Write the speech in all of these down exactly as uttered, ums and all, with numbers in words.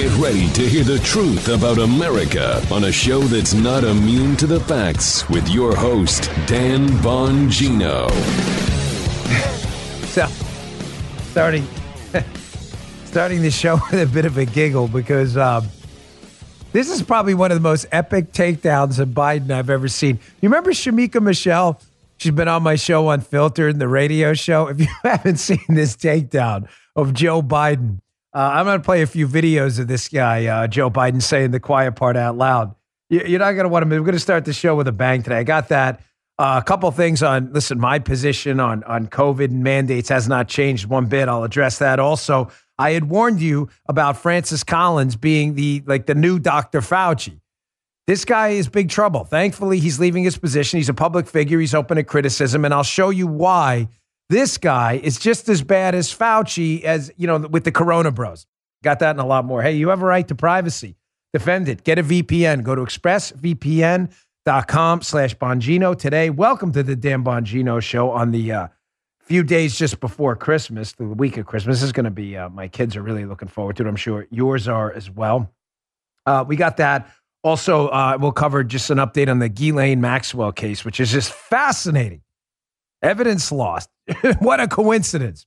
Get ready to hear the truth about America on a show that's not immune to the facts with your host, Dan Bongino. So, starting, starting the show with a bit of a giggle because um, this is probably one of the most epic takedowns of Biden I've ever seen. You remember Shemeka Michele? She's been on my show Unfiltered and the radio show. If you haven't seen this takedown of Joe Biden, Uh, I'm going to play a few videos of this guy, uh, Joe Biden, saying the quiet part out loud. You, you're not going to want to move. We're going to start the show with a bang today. I got that. Uh, a couple things on, listen, my position on, on COVID and mandates has not changed one bit. I'll address that. Also, I had warned you about Francis Collins being the like the new Doctor Fauci. This guy is big trouble. Thankfully, he's leaving his position. He's a public figure. He's open to criticism, and I'll show you why. This guy is just as bad as Fauci as, you know, with the Corona bros. Got that and a lot more. Hey, you have a right to privacy. Defend it. Get a V P N. Go to expressvpn.com slash Bongino today. Welcome to the Dan Bongino Show on the uh, few days just before Christmas, the week of Christmas. This is going to be, uh, my kids are really looking forward to it. I'm sure yours are as well. Uh, we got that. Also, uh, we'll cover just an update on the Ghislaine Maxwell case, which is just fascinating. Evidence lost. What a coincidence.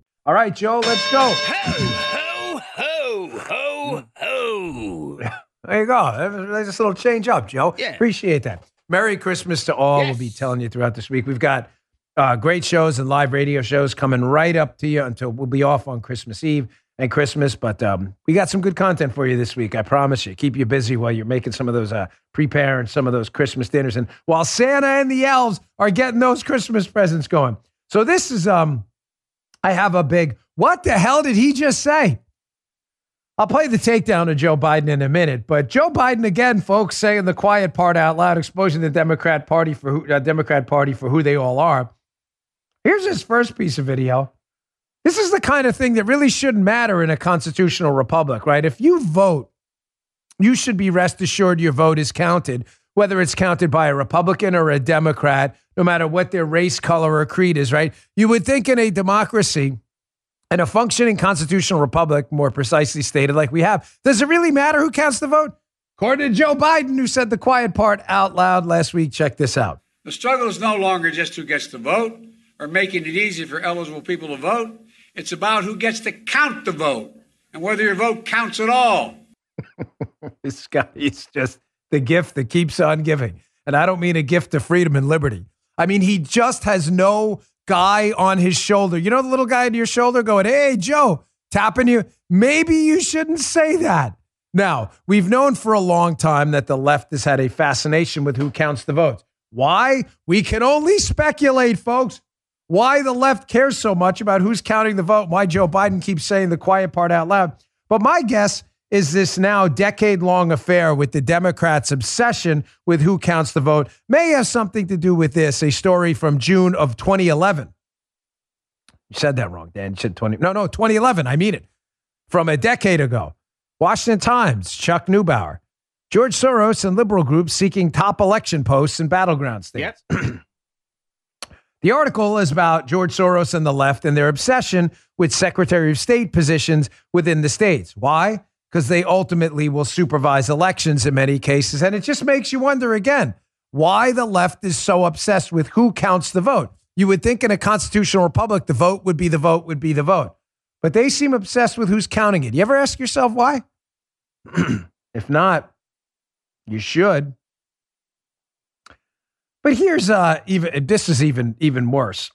All right, Joe, let's go. Ho, ho, ho, ho, ho. There you go. There's this little change up, Joe. Yeah. Appreciate that. Merry Christmas to all. Yes. We'll be telling you throughout this week. We've got uh, great shows and live radio shows coming right up to you until we'll be off on Christmas Eve and Christmas. But um, we got some good content for you this week. I promise you. Keep you busy while you're making some of those, uh, preparing some of those Christmas dinners. And while Santa and the elves are getting those Christmas presents going. So this is... um. I have a big, what the hell did he just say? I'll play the takedown of Joe Biden in a minute, but Joe Biden again, folks, saying the quiet part out loud, exposing the Democrat Party for who, uh, Democrat Party for who they all are. Here's his first piece of video. This is the kind of thing that really shouldn't matter in a constitutional republic, right? If you vote, you should be rest assured your vote is counted, whether it's counted by a Republican or a Democrat, no matter what their race, color, or creed is, right? You would think in a democracy and a functioning constitutional republic, more precisely stated like we have, does it really matter who counts the vote? According to Joe Biden, who said the quiet part out loud last week, check this out. The struggle is no longer just who gets the vote or making it easy for eligible people to vote. It's about who gets to count the vote and whether your vote counts at all. This guy is just the gift that keeps on giving. And I don't mean a gift of freedom and liberty. I mean, he just has no guy on his shoulder. You know, the little guy on your shoulder going, hey, Joe, tapping you. Maybe you shouldn't say that. Now, we've known for a long time that the left has had a fascination with who counts the votes. Why? We can only speculate, folks, why the left cares so much about who's counting the vote, why Joe Biden keeps saying the quiet part out loud. But my guess is this now decade-long affair with the Democrats' obsession with who counts the vote may have something to do with this, a story from June of twenty eleven. You said that wrong, Dan. You said twenty. No, no, twenty eleven. I mean it. From a decade ago. Washington Times, Chuck Neubauer. George Soros and liberal groups seeking top election posts in battleground states. Yep. The article is about George Soros and the left and their obsession with Secretary of State positions within the states. Why? Because they ultimately will supervise elections in many cases. And it just makes you wonder again, why the left is so obsessed with who counts the vote. You would think in a constitutional republic, the vote would be the vote would be the vote. But they seem obsessed with who's counting it. You ever ask yourself why? If not, you should. But here's uh, even this is even, even worse.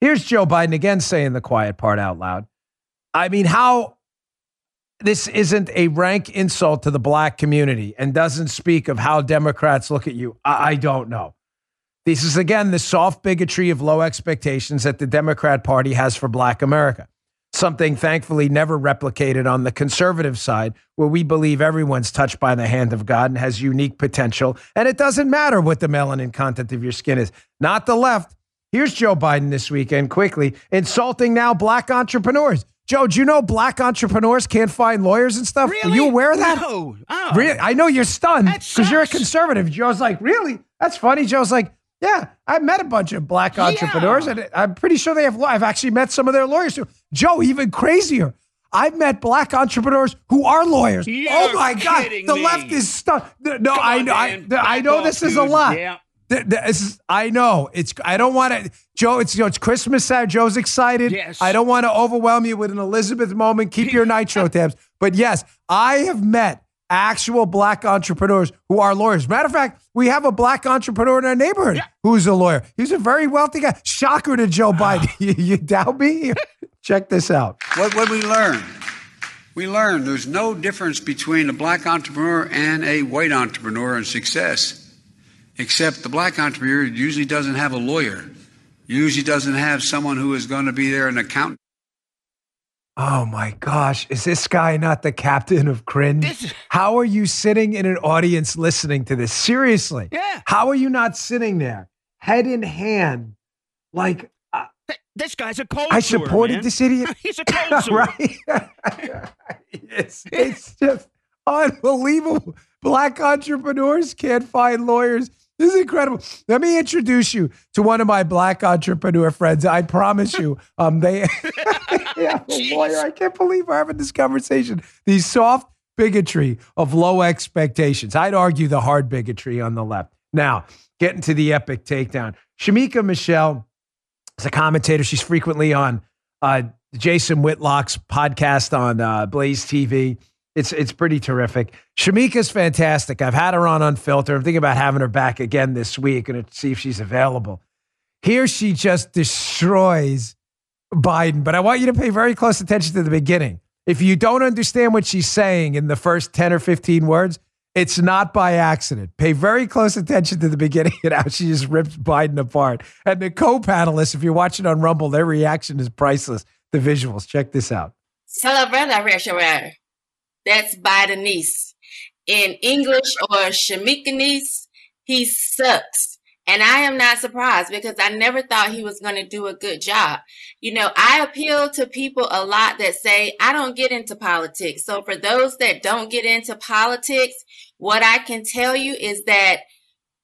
Here's Joe Biden again saying the quiet part out loud. I mean, how... This isn't a rank insult to the black community and doesn't speak of how Democrats look at you. I, I don't know. This is, again, the soft bigotry of low expectations that the Democrat Party has for black America. something thankfully never replicated on the conservative side, where we believe everyone's touched by the hand of God and has unique potential. And it doesn't matter what the melanin content of your skin is. Not the left. Here's Joe Biden this weekend, quickly, insulting now black entrepreneurs. Joe, do you know black entrepreneurs can't find lawyers and stuff? Really? Are you aware of that? No. Oh. Really? I know you're stunned because you're a conservative. Joe's like, really? That's funny. Joe's like, yeah, I met a bunch of black entrepreneurs, yeah. and I'm pretty sure they have. I've actually met some of their lawyers too. Joe, even crazier. I've met black entrepreneurs who are lawyers. You're oh my God, the me. left is stunned. No, Come I on, know, I, I know this is dude. a lot. Yeah. This is, I know it's. I don't want to, Joe. It's, you know, it's Christmas time. Joe's excited. Yes. I don't want to overwhelm you with an Elizabeth moment. Keep your nitro tabs. But yes, I have met actual black entrepreneurs who are lawyers. Matter of fact, we have a black entrepreneur in our neighborhood yeah. who's a lawyer. He's a very wealthy guy. Shocker to Joe Biden. Oh. you, you doubt me? Check this out. What would we learn? We learned there's no difference between a black entrepreneur and a white entrepreneur in success. Except the black entrepreneur usually doesn't have a lawyer, usually doesn't have someone who is going to be there, an accountant. Oh my gosh, is this guy not the captain of cringe? This- How are you sitting in an audience listening to this? Seriously. Yeah. How are you not sitting there, head in hand, like... Uh, this guy's a cold I supported man. this idiot. He's a cold sewer. Right? it's, it's just unbelievable. Black entrepreneurs can't find lawyers. This is incredible. Let me introduce you to one of my black entrepreneur friends. I promise you, um, they, they have a lawyer. I can't believe we're having this conversation. The soft bigotry of low expectations. I'd argue the hard bigotry on the left. Now, getting to the epic takedown. Shemeka Michele is a commentator. She's frequently on uh, Jason Whitlock's podcast on uh, Blaze T V. It's it's pretty terrific. Shemeka's fantastic. I've had her on Unfiltered. I'm thinking about having her back again this week and see if she's available. Here she just destroys Biden. But I want you to pay very close attention to the beginning. If you don't understand what she's saying in the first ten or fifteen words, it's not by accident. Pay very close attention to the beginning and how she just rips Biden apart. And the co-panelists, if you're watching on Rumble, their reaction is priceless. The visuals. Check this out. Celebrate. That's Bidenese. In English or Shemekanese, he sucks. And I am not surprised because I never thought he was going to do a good job. You know, I appeal to people a lot that say, I don't get into politics. So for those that don't get into politics, what I can tell you is that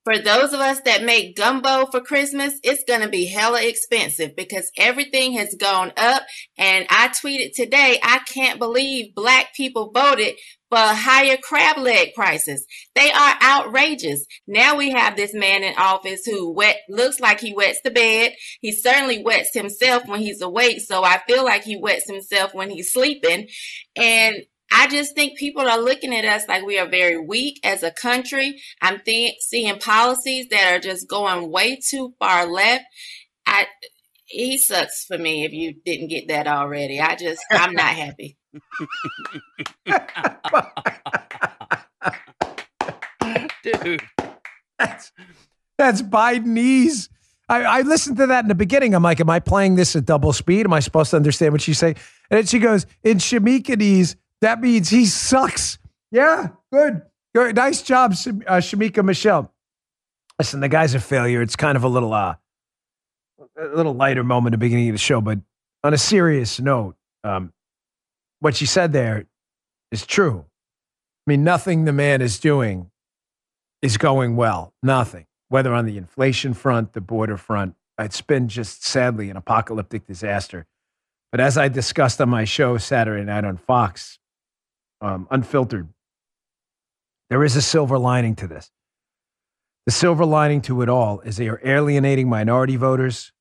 for those of us that make gumbo for Christmas, it's going to be hella expensive because everything has gone up. And I tweeted today, I can't believe black people voted for higher crab leg prices. They are outrageous. Now we have this man in office who wet, looks like he wets the bed. He certainly wets himself when he's awake. So I feel like he wets himself when he's sleeping. And I just think people are looking at us like we are very weak as a country. I'm th- seeing policies that are just going way too far left. I, he sucks for me if you didn't get that already. I just, I'm not happy. Dude, that's, that's Bidenese. I, I listened to that in the beginning. I'm like, am I playing this at double speed? Am I supposed to understand what she's saying? And then she goes, in Shemekanese, that means he sucks. Yeah, good. good. Nice job, uh, Shemeka Michele. Listen, the guy's a failure. It's kind of a little uh, a little lighter moment at the beginning of the show, but on a serious note, um, what she said there is true. I mean, nothing the man is doing is going well. Nothing. Whether on the inflation front, the border front, it's been just sadly an apocalyptic disaster. But as I discussed on my show Saturday night on Fox, Um, Unfiltered, there is a silver lining to this. The silver lining to it all is they are alienating minority voters.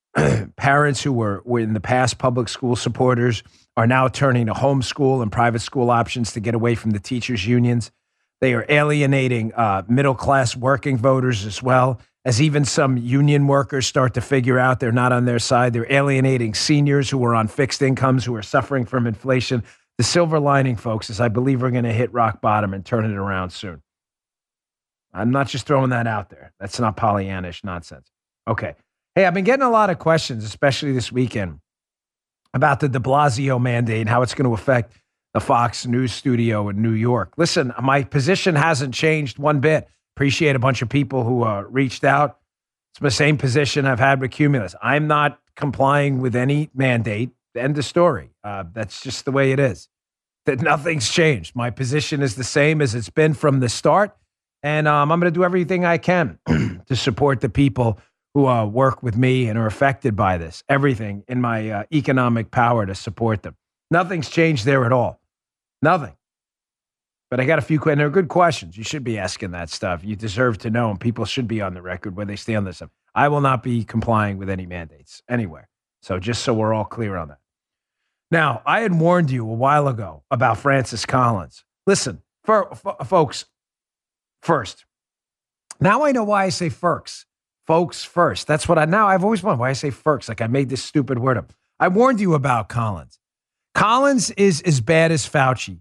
Parents who were, were in the past public school supporters are now turning to homeschool and private school options to get away from the teachers' unions. They are alienating uh, middle-class working voters as well, as even some union workers start to figure out they're not on their side. They're alienating seniors who are on fixed incomes, who are suffering from inflation. The silver lining, folks, is I believe we're going to hit rock bottom and turn it around soon. I'm not just throwing that out there. That's not Pollyannish nonsense. Okay. Hey, I've been getting a lot of questions, especially this weekend, about the de Blasio mandate and how it's going to affect the Fox News studio in New York. Listen, my position hasn't changed one bit. Appreciate a bunch of people who uh, reached out. It's my same position I've had with Cumulus. I'm not complying with any mandate. End of story. Uh, that's just the way it is. That nothing's changed. My position is the same as it's been from the start. And um, I'm going to do everything I can to support the people who uh, work with me and are affected by this. Everything in my uh, economic power to support them. Nothing's changed there at all. Nothing. But I got a few questions. They're good questions. You should be asking that stuff. You deserve to know, and people should be on the record where they stand on this stuff. I will not be complying with any mandates anywhere. So just so we're all clear on that. Now, I had warned you a while ago about Francis Collins. Listen, for, for, folks, first. Now I know why I say F E R Cs. Folks first. That's what I, now I've always wondered why I say F E R Cs. Like I made this stupid word up. I warned you about Collins. Collins is as bad as Fauci.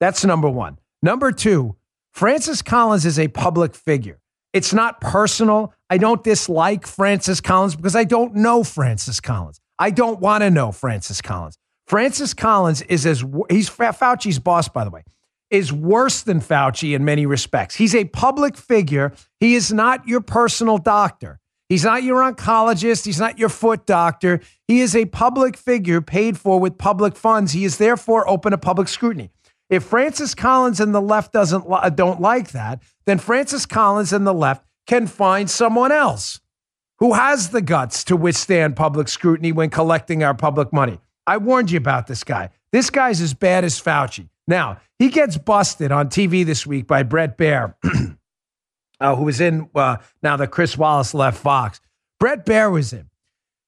That's number one. Number two, Francis Collins is a public figure. It's not personal. I don't dislike Francis Collins because I don't know Francis Collins. I don't want to know Francis Collins. Francis Collins is as, he's Fauci's boss, by the way, is worse than Fauci in many respects. He's a public figure. He is not your personal doctor. He's not your oncologist. He's not your foot doctor. He is a public figure paid for with public funds. He is therefore open to public scrutiny. If Francis Collins and the left doesn't don't like that, then Francis Collins and the left can find someone else who has the guts to withstand public scrutiny when collecting our public money. I warned you about this guy. This guy's as bad as Fauci. Now, he gets busted on T V this week by Brett Baer, uh, who was in uh, now that Chris Wallace left Fox. Brett Baer was in.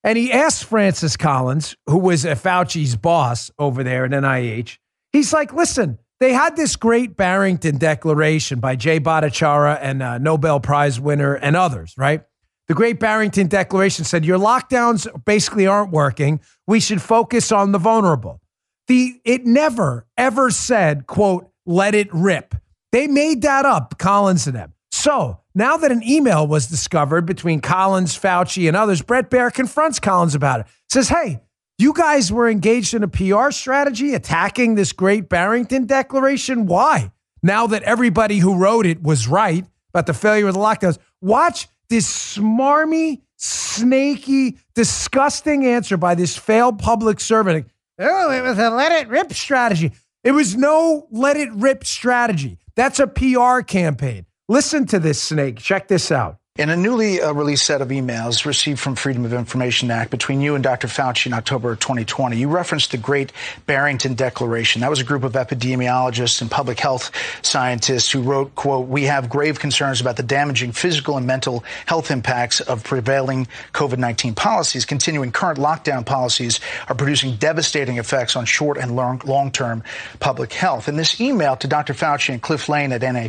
And he asked Francis Collins, who was a Fauci's boss over there at N I H, he's like, listen, they had this Great Barrington Declaration by Jay Bhattacharya and uh, Nobel Prize winner and others, right? The Great Barrington Declaration said your lockdowns basically aren't working. We should focus on the vulnerable. The it never, ever said, quote, let it rip. They made that up, Collins and them. So now that an email was discovered between Collins, Fauci, and others, Brett Baer confronts Collins about it. Says, hey, you guys were engaged in a P R strategy attacking this Great Barrington Declaration. Why? Now that everybody who wrote it was right about the failure of the lockdowns, watch this smarmy, snaky, disgusting answer by this failed public servant. Oh, it was a let it rip strategy. It was no let it rip strategy. That's a P R campaign. Listen to this snake. Check this out. In a newly uh, released set of emails received from Freedom of Information Act between you and Doctor Fauci in October twenty twenty, you referenced the Great Barrington Declaration. That was a group of epidemiologists and public health scientists who wrote, quote, we have grave concerns about the damaging physical and mental health impacts of prevailing COVID nineteen policies. Continuing current lockdown policies are producing devastating effects on short and long- long-term public health. In this email to Doctor Fauci and Cliff Lane at N I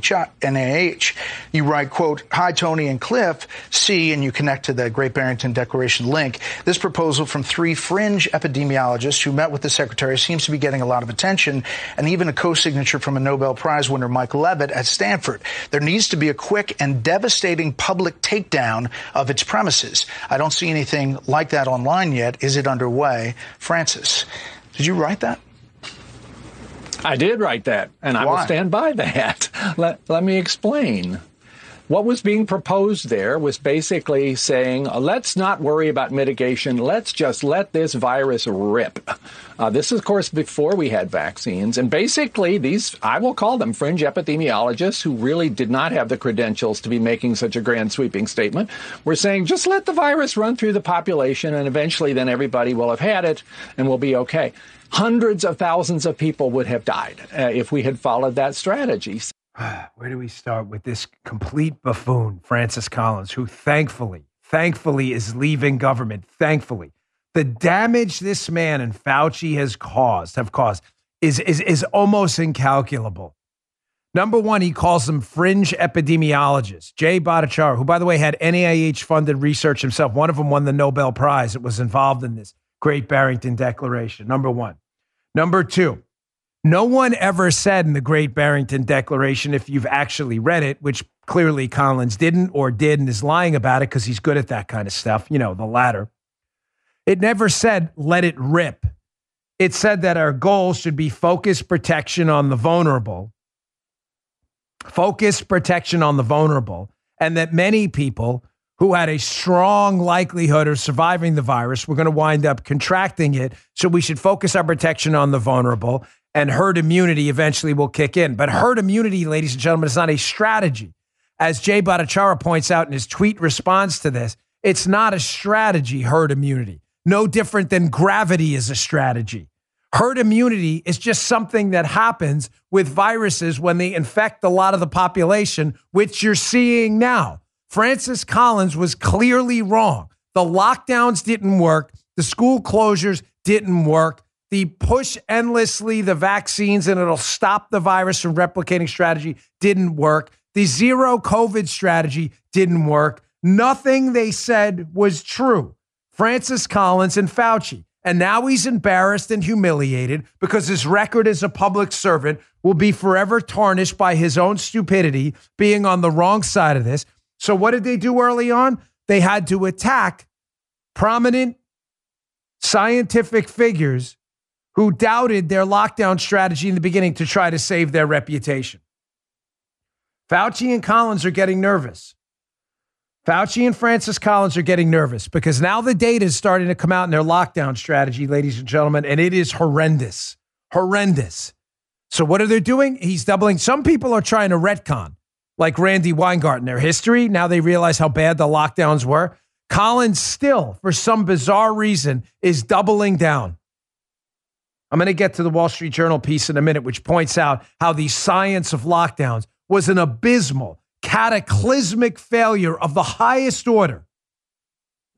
H, you write, quote, hi, Tony and Cliff. Cliff, see, and you connect to the Great Barrington Declaration link. This proposal from three fringe epidemiologists who met with the secretary seems to be getting a lot of attention, and even a co-signature from a Nobel Prize winner, Mike Leavitt, at Stanford. There needs to be a quick and devastating public takedown of its premises. I don't see anything like that online yet. Is it underway? Francis, did you write that? I did write that, and why? I will stand by that. Let, let me explain. What was being proposed there was basically saying, let's not worry about mitigation. Let's just let this virus rip. Uh, this is, of course, before we had vaccines. And basically, these, I will call them fringe epidemiologists who really did not have the credentials to be making such a grand sweeping statement, were saying, just let the virus run through the population and eventually then everybody will have had it and we'll be okay. Hundreds of thousands of people would have died uh, if we had followed that strategy. Where do we start with this complete buffoon, Francis Collins, who thankfully, thankfully is leaving government. Thankfully, the damage this man and Fauci has caused, have caused is, is, is almost incalculable. Number one, he calls them fringe epidemiologists. Jay Bhattacharya, who, by the way, had N I H funded research himself. One of them won the Nobel Prize. It was involved in this Great Barrington Declaration. Number one. Number two. No one ever said in the Great Barrington Declaration, if you've actually read it, which clearly Collins didn't or did and is lying about it because he's good at that kind of stuff, you know, the latter. It never said, let it rip. it said that our goal should be focused protection on the vulnerable, focused protection on the vulnerable, and that many people who had a strong likelihood of surviving the virus were going to wind up contracting it. So we should focus our protection on the vulnerable, and herd immunity eventually will kick in. But herd immunity, ladies and gentlemen, is not a strategy. As Jay Bhattacharya points out in his tweet response to this, it's not a strategy, herd immunity. No different than gravity is a strategy. Herd immunity is just something that happens with viruses when they infect a lot of the population, which you're seeing now. Francis Collins was clearly wrong. The lockdowns didn't work. The school closures didn't work. The push endlessly the vaccines and it'll stop the virus from replicating strategy didn't work. The zero COVID strategy didn't work. Nothing they said was true. Francis Collins and Fauci. And now he's embarrassed and humiliated because his record as a public servant will be forever tarnished by his own stupidity, being on the wrong side of this. So what did they do early on? They had to attack prominent scientific figures who doubted their lockdown strategy in the beginning to try to save their reputation. Fauci and Collins are getting nervous. Fauci and Francis Collins are getting nervous because now the data is starting to come out in their lockdown strategy, ladies and gentlemen, and it is horrendous, horrendous. So what are they doing? He's doubling. Some people are trying to retcon, like Randi Weingarten, their history. Now they realize how bad the lockdowns were. Collins still, for some bizarre reason, is doubling down. I'm going to get to the Wall Street Journal piece in a minute, which points out how the science of lockdowns was an abysmal, cataclysmic failure of the highest order.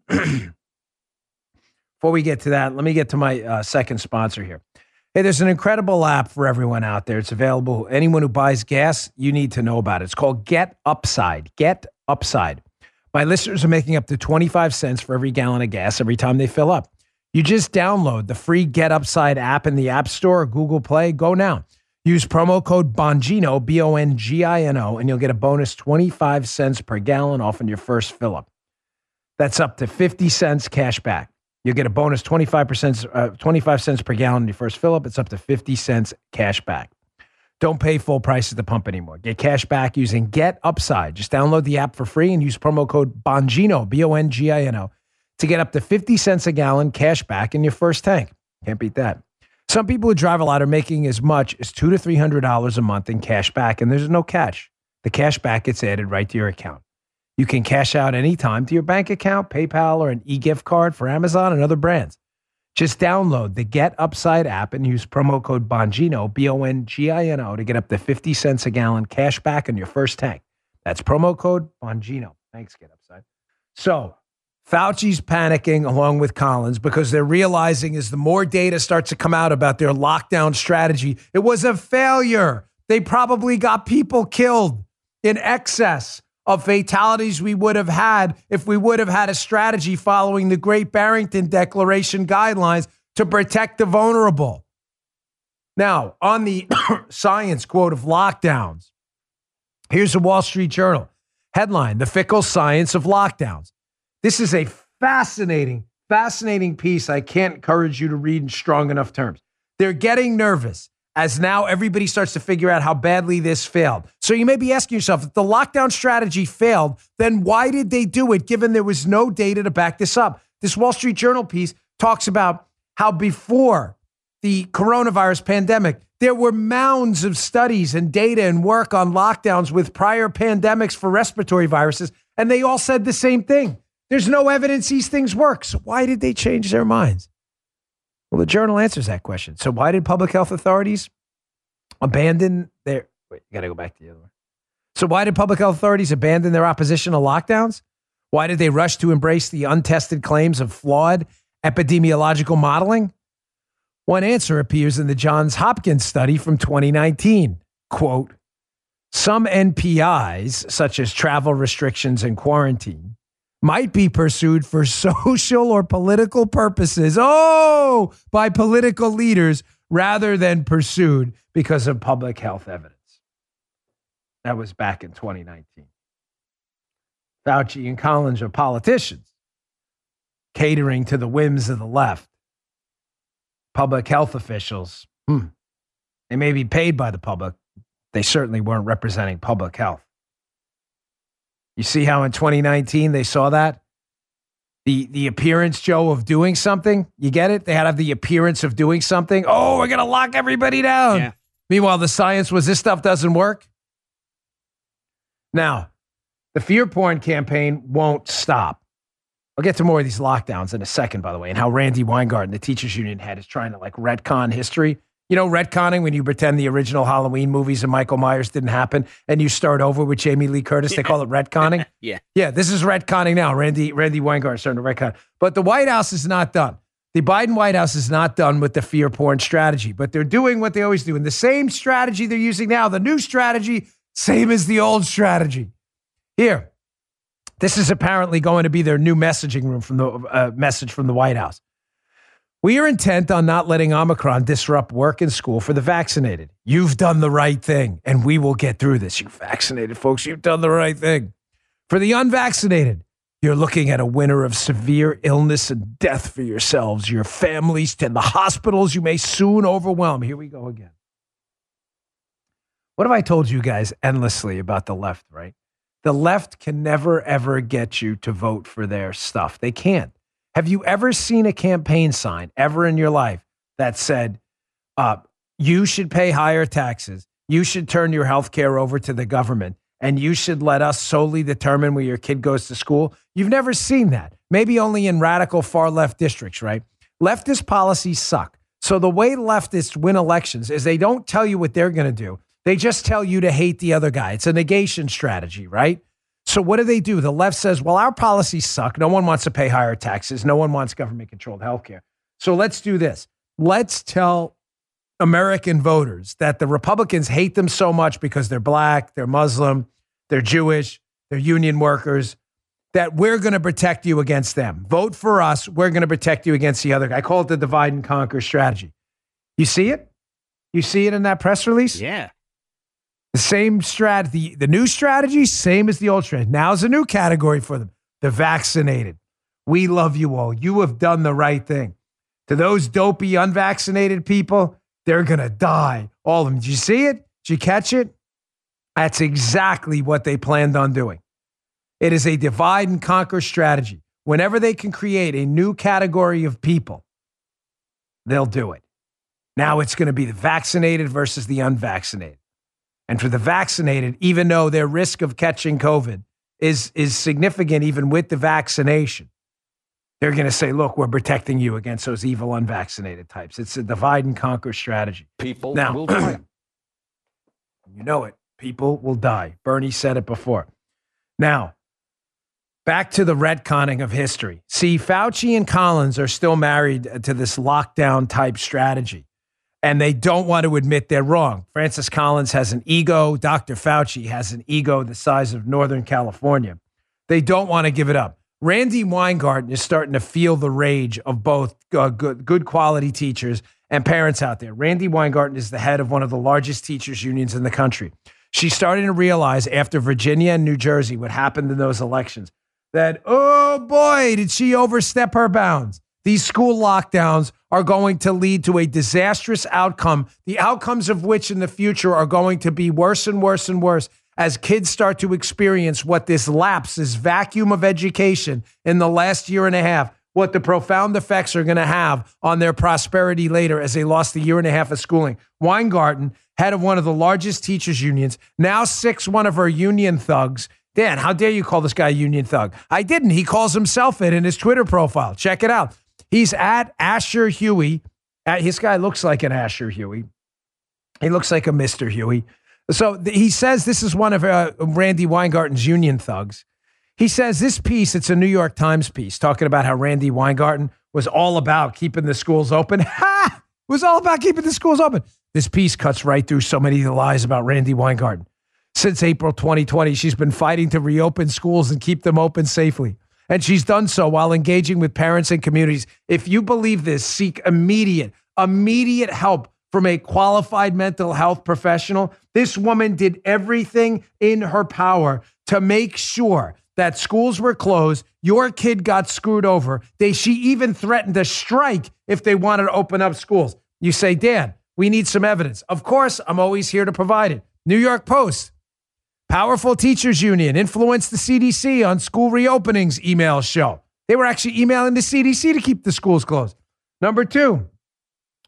Before we get to that, let me get to my uh, second sponsor here. Hey, there's an incredible app for everyone out there. It's available. Anyone who buys gas, you need to know about it. It's called GetUpside. GetUpside. My listeners are making up to twenty-five cents for every gallon of gas every time they fill up. You just download the free GetUpside app in the App Store or Google Play. Go now. Use promo code Bongino, B O N G I N O, and you'll get a bonus twenty-five cents per gallon off on your first fill-up. That's up to fifty cents cash back. You'll get a bonus twenty-five percent, uh, twenty-five cents per gallon on your first fill-up. It's up to fifty cents cash back. Don't pay full price at the pump anymore. Get cash back using GetUpside. Just download the app for free and use promo code Bongino, B O N G I N O, to get up to fifty cents a gallon cash back in your first tank. Can't beat that. Some people who drive a lot are making as much as two hundred to three hundred dollars a month in cash back, and there's no catch. The cash back gets added right to your account. You can cash out anytime to your bank account, PayPal, or an e-gift card for Amazon and other brands. Just download the GetUpside app and use promo code Bongino, B O N G I N O, to get up to fifty cents a gallon cash back on your first tank. That's promo code Bongino. Thanks, GetUpside. So, Fauci's panicking along with Collins because they're realizing as the more data starts to come out about their lockdown strategy, it was a failure. They probably got people killed in excess of fatalities we would have had if we would have had a strategy following the Great Barrington Declaration guidelines to protect the vulnerable. Now, on the science quote of lockdowns, here's the Wall Street Journal headline, "The Fickle Science of Lockdowns." This is a fascinating, fascinating piece. I can't encourage you to read in strong enough terms. They're getting nervous as now everybody starts to figure out how badly this failed. So you may be asking yourself, if the lockdown strategy failed, then why did they do it, given there was no data to back this up? This Wall Street Journal piece talks about how before the coronavirus pandemic, there were mounds of studies and data and work on lockdowns with prior pandemics for respiratory viruses, and they all said the same thing. There's no evidence these things work. So why did they change their minds? Well, the journal answers that question. So why did public health authorities abandon their... Wait, you got to go back to the other one. So why did public health authorities abandon their opposition to lockdowns? Why did they rush to embrace the untested claims of flawed epidemiological modeling? One answer appears in the Johns Hopkins study from twenty nineteen. Quote, "Some N P Is, such as travel restrictions and quarantine, might be pursued for social or political purposes, oh, by political leaders rather than pursued because of public health evidence." That was back in twenty nineteen. Fauci and Collins are politicians catering to the whims of the left. public health officials. Hmm. They may be paid by the public. They certainly weren't representing public health. You see how in twenty nineteen they saw that? The, the appearance, Joe, of doing something. You get it? They had to have the appearance of doing something. Oh, we're going to lock everybody down. Yeah. Meanwhile, the science was this stuff doesn't work. Now, the fear porn campaign won't stop. I'll get to more of these lockdowns in a second, by the way, and how Randi Weingarten, the teachers union head, is trying to like retcon history. You know, retconning when you pretend the original Halloween movies and Michael Myers didn't happen and you start over with Jamie Lee Curtis. They call it retconning. yeah. Yeah, this is retconning now. Randi, Randi Weingarten is starting to retcon. But the White House is not done. The Biden White House is not done with the fear porn strategy, but they're doing what they always do. And the same strategy they're using now, the new strategy, same as the old strategy. Here, this is apparently going to be their new messaging room from the uh, message from the White House. We are intent on not letting Omicron disrupt work and school for the vaccinated. You've done the right thing, and we will get through this. You vaccinated folks, you've done the right thing. For the unvaccinated, you're looking at a winter of severe illness and death for yourselves, your families, and the hospitals you may soon overwhelm. Here we go again. What have I told you guys endlessly about the left, right? The left can never, ever get you to vote for their stuff. They can't. Have you ever seen a campaign sign ever in your life that said, uh, you should pay higher taxes, you should turn your health care over to the government, and you should let us solely determine where your kid goes to school? You've never seen that. Maybe only in radical far-left districts, right? Leftist policies suck. So the way leftists win elections is they don't tell you what they're going to do. They just tell you to hate the other guy. It's a negation strategy, right? So what do they do? The left says, well, our policies suck. No one wants to pay higher taxes. No one wants government-controlled healthcare. So let's do this. Let's tell American voters that the Republicans hate them so much because they're black, they're Muslim, they're Jewish, they're union workers, that we're going to protect you against them. Vote for us. We're going to protect you against the other guy. I call it the divide and conquer strategy. You see it? You see it in that press release? Yeah. The same strategy, the new strategy, same as the old strategy. Now is a new category for them. The vaccinated. We love you all. You have done the right thing. To those dopey unvaccinated people, they're going to die. All of them. Did you see it? Did you catch it? That's exactly what they planned on doing. It is a divide and conquer strategy. Whenever they can create a new category of people, they'll do it. Now it's going to be the vaccinated versus the unvaccinated. And for the vaccinated, even though their risk of catching COVID is, is significant even with the vaccination, they're going to say, look, we're protecting you against those evil unvaccinated types. It's a divide and conquer strategy. People now, will die. You know it. People will die. Bernie said it before. Now, back to the retconning of history. See, Fauci and Collins are still married to this lockdown type strategy. And they don't want to admit they're wrong. Francis Collins has an ego. Doctor Fauci has an ego the size of Northern California. They don't want to give it up. Randi Weingarten is starting to feel the rage of both uh, good, good quality teachers and parents out there. Randi Weingarten is the head of one of the largest teachers unions in the country. She's starting to realize after Virginia and New Jersey, what happened in those elections, that, oh boy, did she overstep her bounds. These school lockdowns are going to lead to a disastrous outcome, the outcomes of which in the future are going to be worse and worse and worse as kids start to experience what this lapse, this vacuum of education in the last year and a half, what the profound effects are going to have on their prosperity later as they lost the year and a half of schooling. Weingarten, head of one of the largest teachers unions, now six one of her union thugs. Dan, how dare you call this guy a union thug? I didn't. He calls himself it in his Twitter profile. Check it out. He's at Asher Huey. At, his guy looks like an Asher Huey. He looks like a Mister Huey. So th- he says this is one of uh, Randi Weingarten's union thugs. He says this piece, it's a New York Times piece, talking about how Randi Weingarten was all about keeping the schools open. Ha! It was all about keeping the schools open. This piece cuts right through so many of the lies about Randi Weingarten. Since April twenty twenty, she's been fighting to reopen schools and keep them open safely. And she's done so while engaging with parents and communities. If you believe this, seek immediate, immediate help from a qualified mental health professional. This woman did everything in her power to make sure that schools were closed. Your kid got screwed over. They, she even threatened a strike if they wanted to open up schools. You say, Dan, we need some evidence. Of course, I'm always here to provide it. New York Post, powerful teachers union influenced the C D C on school reopenings email show. They were actually emailing the C D C to keep the schools closed. Number two,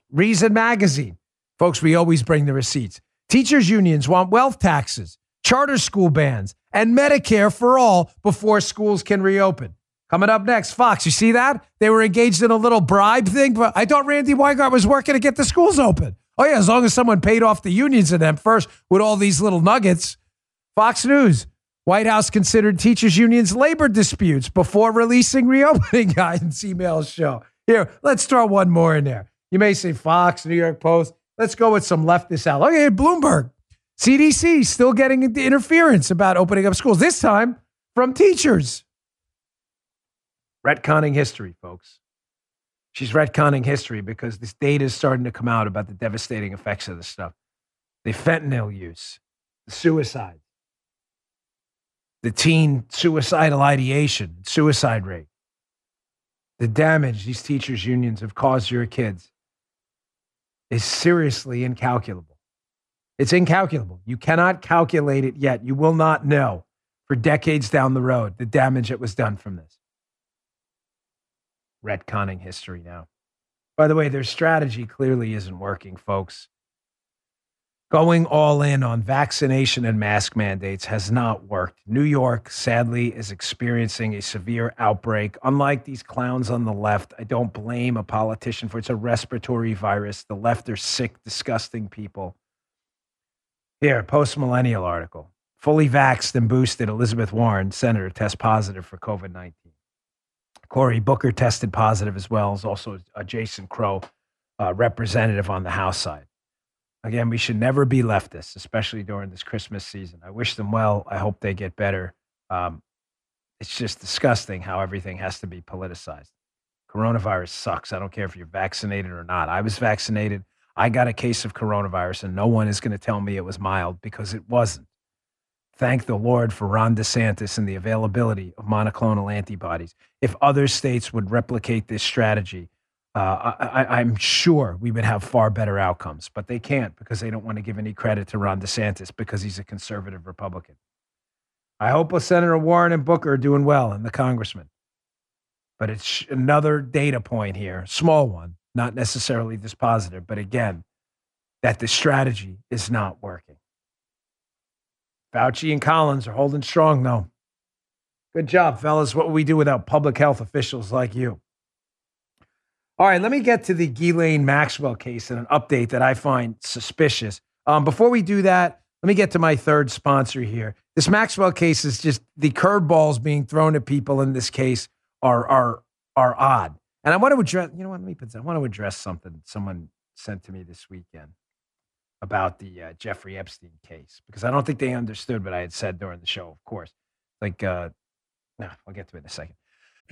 Reason Magazine. Folks, we always bring the receipts. Teachers unions want wealth taxes, charter school bans, and Medicare for all before schools can reopen. Coming up next, Fox, you see that? They were engaged in a little bribe thing, but I thought Randi Weingarten was working to get the schools open. Oh yeah, as long as someone paid off the unions and them first with all these little nuggets. Fox News, White House considered teachers unions labor disputes before releasing reopening guidance email show. Here, let's throw one more in there. You may say Fox, New York Post. Let's go with some leftist out. Okay, Bloomberg. C D C still getting interference about opening up schools, this time from teachers. Retconning history, folks. She's retconning history because this data is starting to come out about the devastating effects of this stuff. The fentanyl use, the suicide, the teen suicidal ideation, suicide rate, the damage these teachers' unions have caused your kids is seriously incalculable. It's incalculable. You cannot calculate it yet. You will not know for decades down the road the damage that was done from this. Retconning history now. By the way, their strategy clearly isn't working, folks. Going all in on vaccination and mask mandates has not worked. New York, sadly, is experiencing a severe outbreak. Unlike these clowns on the left, I don't blame a politician for it's a respiratory virus. The left are sick, disgusting people. Here, post-millennial article. Fully vaxxed and boosted, Elizabeth Warren, senator, tests positive for COVID nineteen. Cory Booker tested positive as well, as also a Jason Crow uh, representative on the House side. Again, we should never be leftists, especially during this Christmas season. I wish them well. I hope they get better. Um, it's just disgusting how everything has to be politicized. Coronavirus sucks. I don't care if you're vaccinated or not. I was vaccinated. I got a case of coronavirus, and no one is going to tell me it was mild because it wasn't. Thank the Lord for Ron DeSantis and the availability of monoclonal antibodies. If other states would replicate this strategy, Uh, I, I, I'm sure we would have far better outcomes, but they can't because they don't want to give any credit to Ron DeSantis because he's a conservative Republican. I hope Senator Warren and Booker are doing well and the congressman, but it's another data point here, small one, not necessarily this positive, but again, that the strategy is not working. Fauci and Collins are holding strong though. Good job, fellas. What would we do without public health officials like you? All right, let me get to the Ghislaine Maxwell case and an update that I find suspicious. Um, before we do that, let me get to my third sponsor here. This Maxwell case is just the curveballs being thrown at people in this case are are are odd. And I want to address, you know what, let me put, I want to address something someone sent to me this weekend about the uh, Jeffrey Epstein case, because I don't think they understood what I had said during the show, of course. Like, uh, no, I'll get to it in a second. If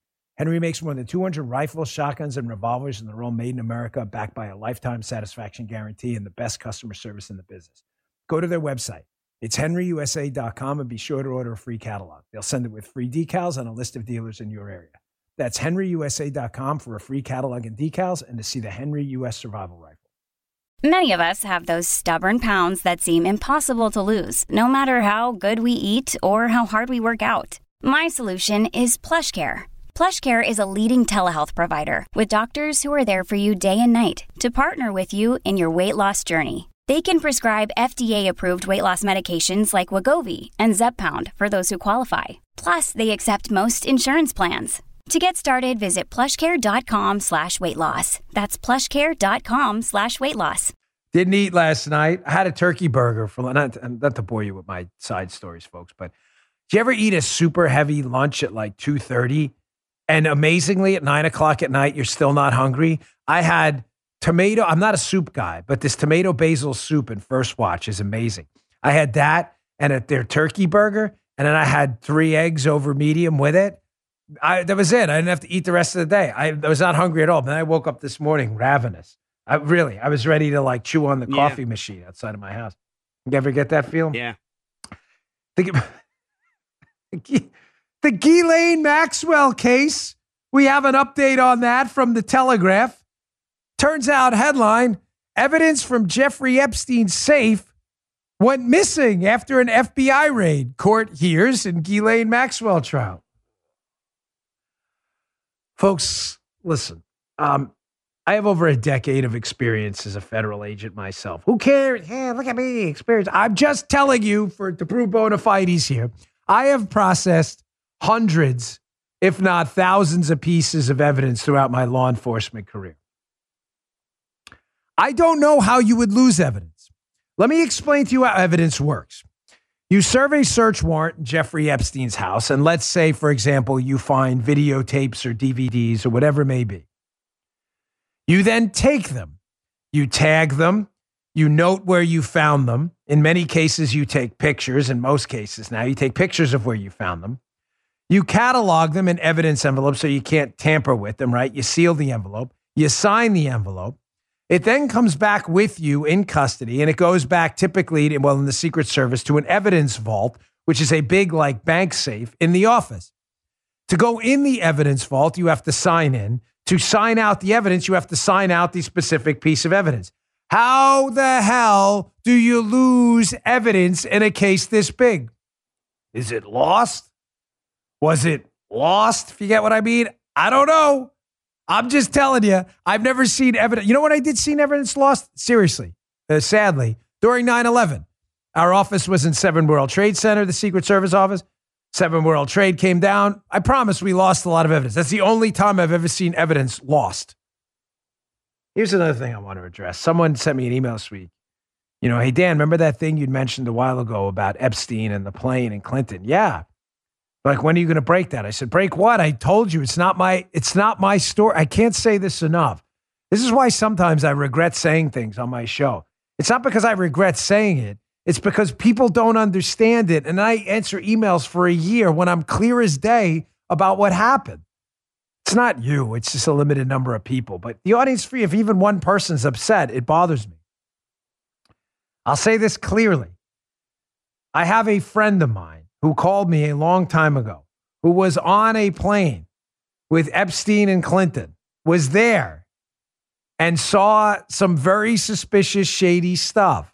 Henry makes more than two hundred rifles, shotguns, and revolvers, and they're all made in America, backed by a lifetime satisfaction guarantee and the best customer service in the business. Go to their website. It's henry u s a dot com, and be sure to order a free catalog. They'll send it with free decals and a list of dealers in your area. That's henry u s a dot com for a free catalog and decals and to see the Henry U S Survival Rifle. Many of us have those stubborn pounds that seem impossible to lose, no matter how good we eat or how hard we work out. My solution is PlushCare. PlushCare is a leading telehealth provider with doctors who are there for you day and night to partner with you in your weight loss journey. They can prescribe F D A-approved weight loss medications like Wegovy and Zepbound for those who qualify. Plus, they accept most insurance plans. To get started, visit plushcare.com slash weight loss. That's plushcare.com slash weight loss. Didn't eat last night. I had a turkey burger for not, not to bore you with my side stories, folks, but do you ever eat a super heavy lunch at like two thirty? And amazingly, at nine o'clock at night, you're still not hungry. I had tomato. I'm not a soup guy, but this tomato basil soup in First Watch is amazing. I had that and at their turkey burger. And then I had three eggs over medium with it. I, that was it. I didn't have to eat the rest of the day. I, I was not hungry at all. But then I woke up this morning ravenous. I really, I was ready to like chew on the yeah. coffee machine outside of my house. You ever get that feeling? Yeah. The, the Ghislaine Maxwell case. We have an update on that from the Telegraph. Turns out, headline, evidence from Jeffrey Epstein's safe went missing after an F B I raid. Court hears in Ghislaine Maxwell trial. Folks, listen, um, I have over a decade of experience as a federal agent myself. Who cares? Yeah, look at me, experience. I'm just telling you for to prove bona fides here. I have processed hundreds, if not thousands of pieces of evidence throughout my law enforcement career. I don't know how you would lose evidence. Let me explain to you how evidence works. You serve a search warrant in Jeffrey Epstein's house, and let's say, for example, you find videotapes or D V Ds or whatever it may be. You then take them. You tag them. You note where you found them. In many cases, you take pictures. In most cases now, you take pictures of where you found them. You catalog them in evidence envelopes so you can't tamper with them, right? You seal the envelope. You sign the envelope. It then comes back with you in custody, and it goes back typically, to, well, in the Secret Service, to an evidence vault, which is a big, like, bank safe in the office. To go in the evidence vault, you have to sign in. To sign out the evidence, you have to sign out the specific piece of evidence. How the hell do you lose evidence in a case this big? Is it lost? Was it lost, if you get what I mean? I don't know. I'm just telling you, I've never seen evidence. You know what I did see evidence lost? Seriously, uh, sadly, during nine eleven, our office was in Seven World Trade Center, the Secret Service office. Seven World Trade came down. I promise we lost a lot of evidence. That's the only time I've ever seen evidence lost. Here's another thing I want to address. Someone sent me an email this week. You know, hey, Dan, remember that thing you'd mentioned a while ago about Epstein and the plane and Clinton? Yeah. Like, when are you going to break that? I said, break what? I told you, it's not my, it's not my story. I can't say this enough. This is why sometimes I regret saying things on my show. It's not because I regret saying it. It's because people don't understand it. And I answer emails for a year when I'm clear as day about what happened. It's not you. It's just a limited number of people. But the audience free, if even one person's upset, it bothers me. I'll say this clearly. I have a friend of mine who called me a long time ago, who was on a plane with Epstein and Clinton, was there and saw some very suspicious, shady stuff.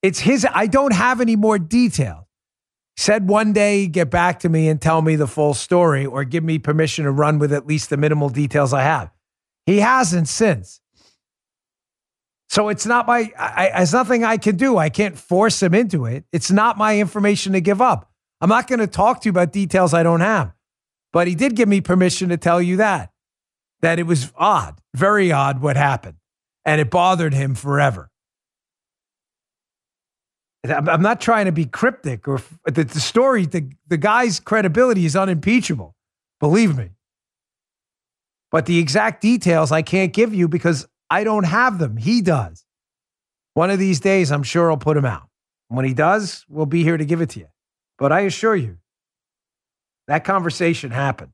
It's his, I don't have any more detail. Said one day, get back to me and tell me the full story or give me permission to run with at least the minimal details I have. He hasn't since. So it's not my, I, there's nothing I can do. I can't force him into it. It's not my information to give up. I'm not going to talk to you about details I don't have. But he did give me permission to tell you that, that it was odd, very odd what happened. And it bothered him forever. I'm not trying to be cryptic or the, the story, the, the guy's credibility is unimpeachable. Believe me. But the exact details I can't give you because I don't have them. He does. One of these days, I'm sure I'll put him out. When he does, we'll be here to give it to you. But I assure you, that conversation happened.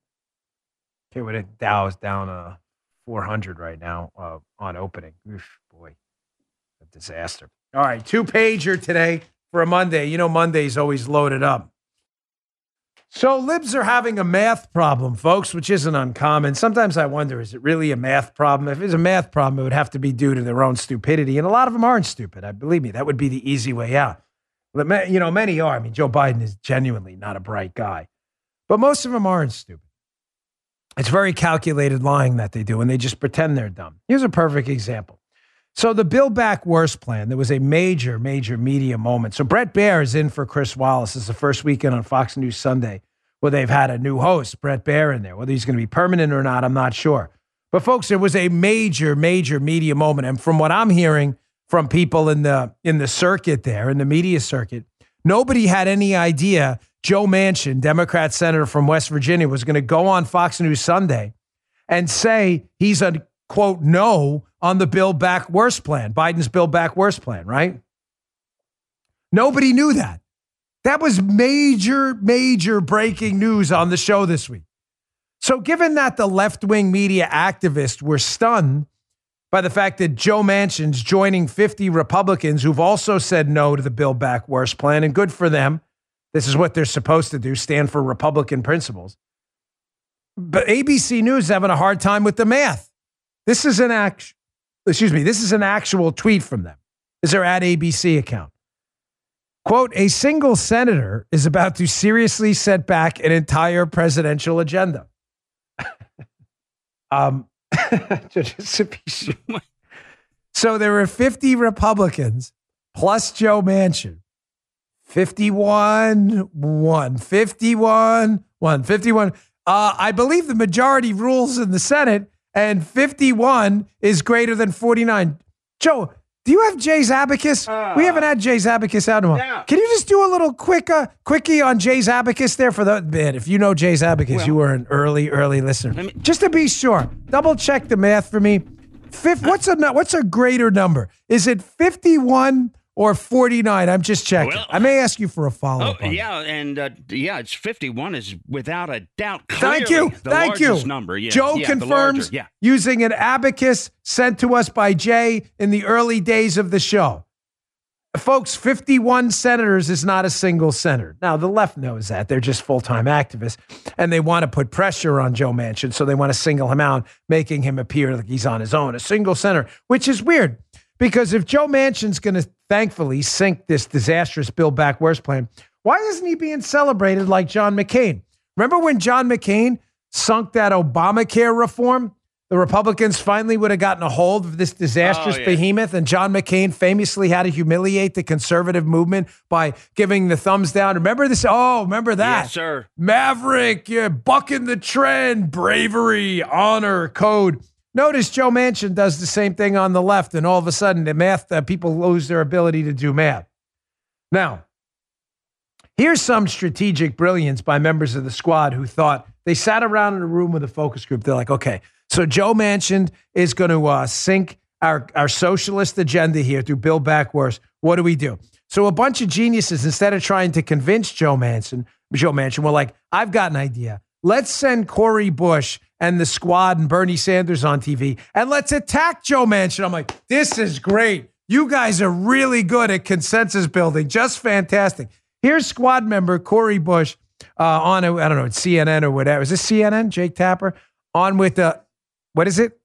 Okay, with it, Dow is down uh, four hundred right now uh, on opening. Oof, boy, a disaster. All right, two-pager today for a Monday. You know Monday's always loaded up. So libs are having a math problem, folks, which isn't uncommon. Sometimes I wonder, is it really a math problem? If it's a math problem, it would have to be due to their own stupidity. And a lot of them aren't stupid. I Believe me, that would be the easy way out. But, you know, many are. I mean, Joe Biden is genuinely not a bright guy. But most of them aren't stupid. It's very calculated lying that they do, and they just pretend they're dumb. Here's a perfect example. So the Build Back Worse plan, there was a major, major media moment. So Brett Baer is in for Chris Wallace. It's the first weekend on Fox News Sunday where they've had a new host, Brett Baer, in there. Whether he's going to be permanent or not, I'm not sure. But folks, it was a major, major media moment. And from what I'm hearing from people in the in the circuit there, in the media circuit, Nobody had any idea Joe Manchin, Democrat senator from West Virginia, was going to go on Fox News Sunday and say he's a, quote, no on the Build Back Worse plan, Biden's Build Back Worse plan, right? Nobody knew that. That was major, major breaking news on the show this week. So given that the left-wing media activists were stunned by the fact that Joe Manchin's joining fifty Republicans who've also said no to the Build Back Worse plan, and good for them. This is what they're supposed to do, stand for Republican principles. But A B C News is having a hard time with the math. This is an act, excuse me, this is an actual tweet from them. This is their at A B C account. Quote, a single senator is about to seriously set back an entire presidential agenda. um, so there were fifty Republicans plus Joe Manchin. fifty-one, one, fifty-one, one, fifty-one. Uh, I believe the majority rules in the Senate, and fifty-one is greater than forty-nine. Joe, do you have Jay's Abacus? Uh, we haven't had Jay's Abacus out in a while. Yeah. Can you just do a little quick, uh, quickie on Jay's Abacus there for the man? If you know Jay's Abacus, well, you were an early, early listener. Me, just to be sure, double check the math for me. Fifth, what's a what's a greater number? Is it fifty-one or forty-nine? I'm just checking. Well, I may ask you for a follow up. Oh, yeah, that. and uh, yeah, it's fifty-one is without a doubt. Clearly Thank you. The Thank largest you. Number. Yeah, Joe yeah, confirms yeah. using an abacus sent to us by Jay in the early days of the show. Folks, fifty-one senators is not a single senator. Now, the left knows that. They're just full-time activists, and they want to put pressure on Joe Manchin, so they want to single him out, making him appear like he's on his own, a single senator, which is weird. Because if Joe Manchin's going to thankfully sink this disastrous Build Back Worse plan, why isn't he being celebrated like John McCain? Remember when John McCain sunk that Obamacare reform? The Republicans finally would have gotten a hold of this disastrous oh, yeah. behemoth, and John McCain famously had to humiliate the conservative movement by giving the thumbs down. Remember this? Oh, remember that? Yes, sir. Maverick, you're bucking the trend, bravery, honor, code. Notice Joe Manchin does the same thing on the left, and all of a sudden, the math uh, people lose their ability to do math. Now, here's some strategic brilliance by members of the squad who thought they sat around in a room with a focus group. They're like, okay, so Joe Manchin is going to uh, sink our, our socialist agenda here through Build Back Worse. What do we do? So a bunch of geniuses, instead of trying to convince Joe Manchin, Joe Manchin, were like, I've got an idea. Let's send Cori Bush and the squad and Bernie Sanders on T V, and let's attack Joe Manchin. I'm like, this is great. You guys are really good at consensus building. Just fantastic. Here's squad member Cori Bush uh, on, a, I don't know, C N N or whatever. Is this C N N? Jake Tapper? On with, uh, what is it?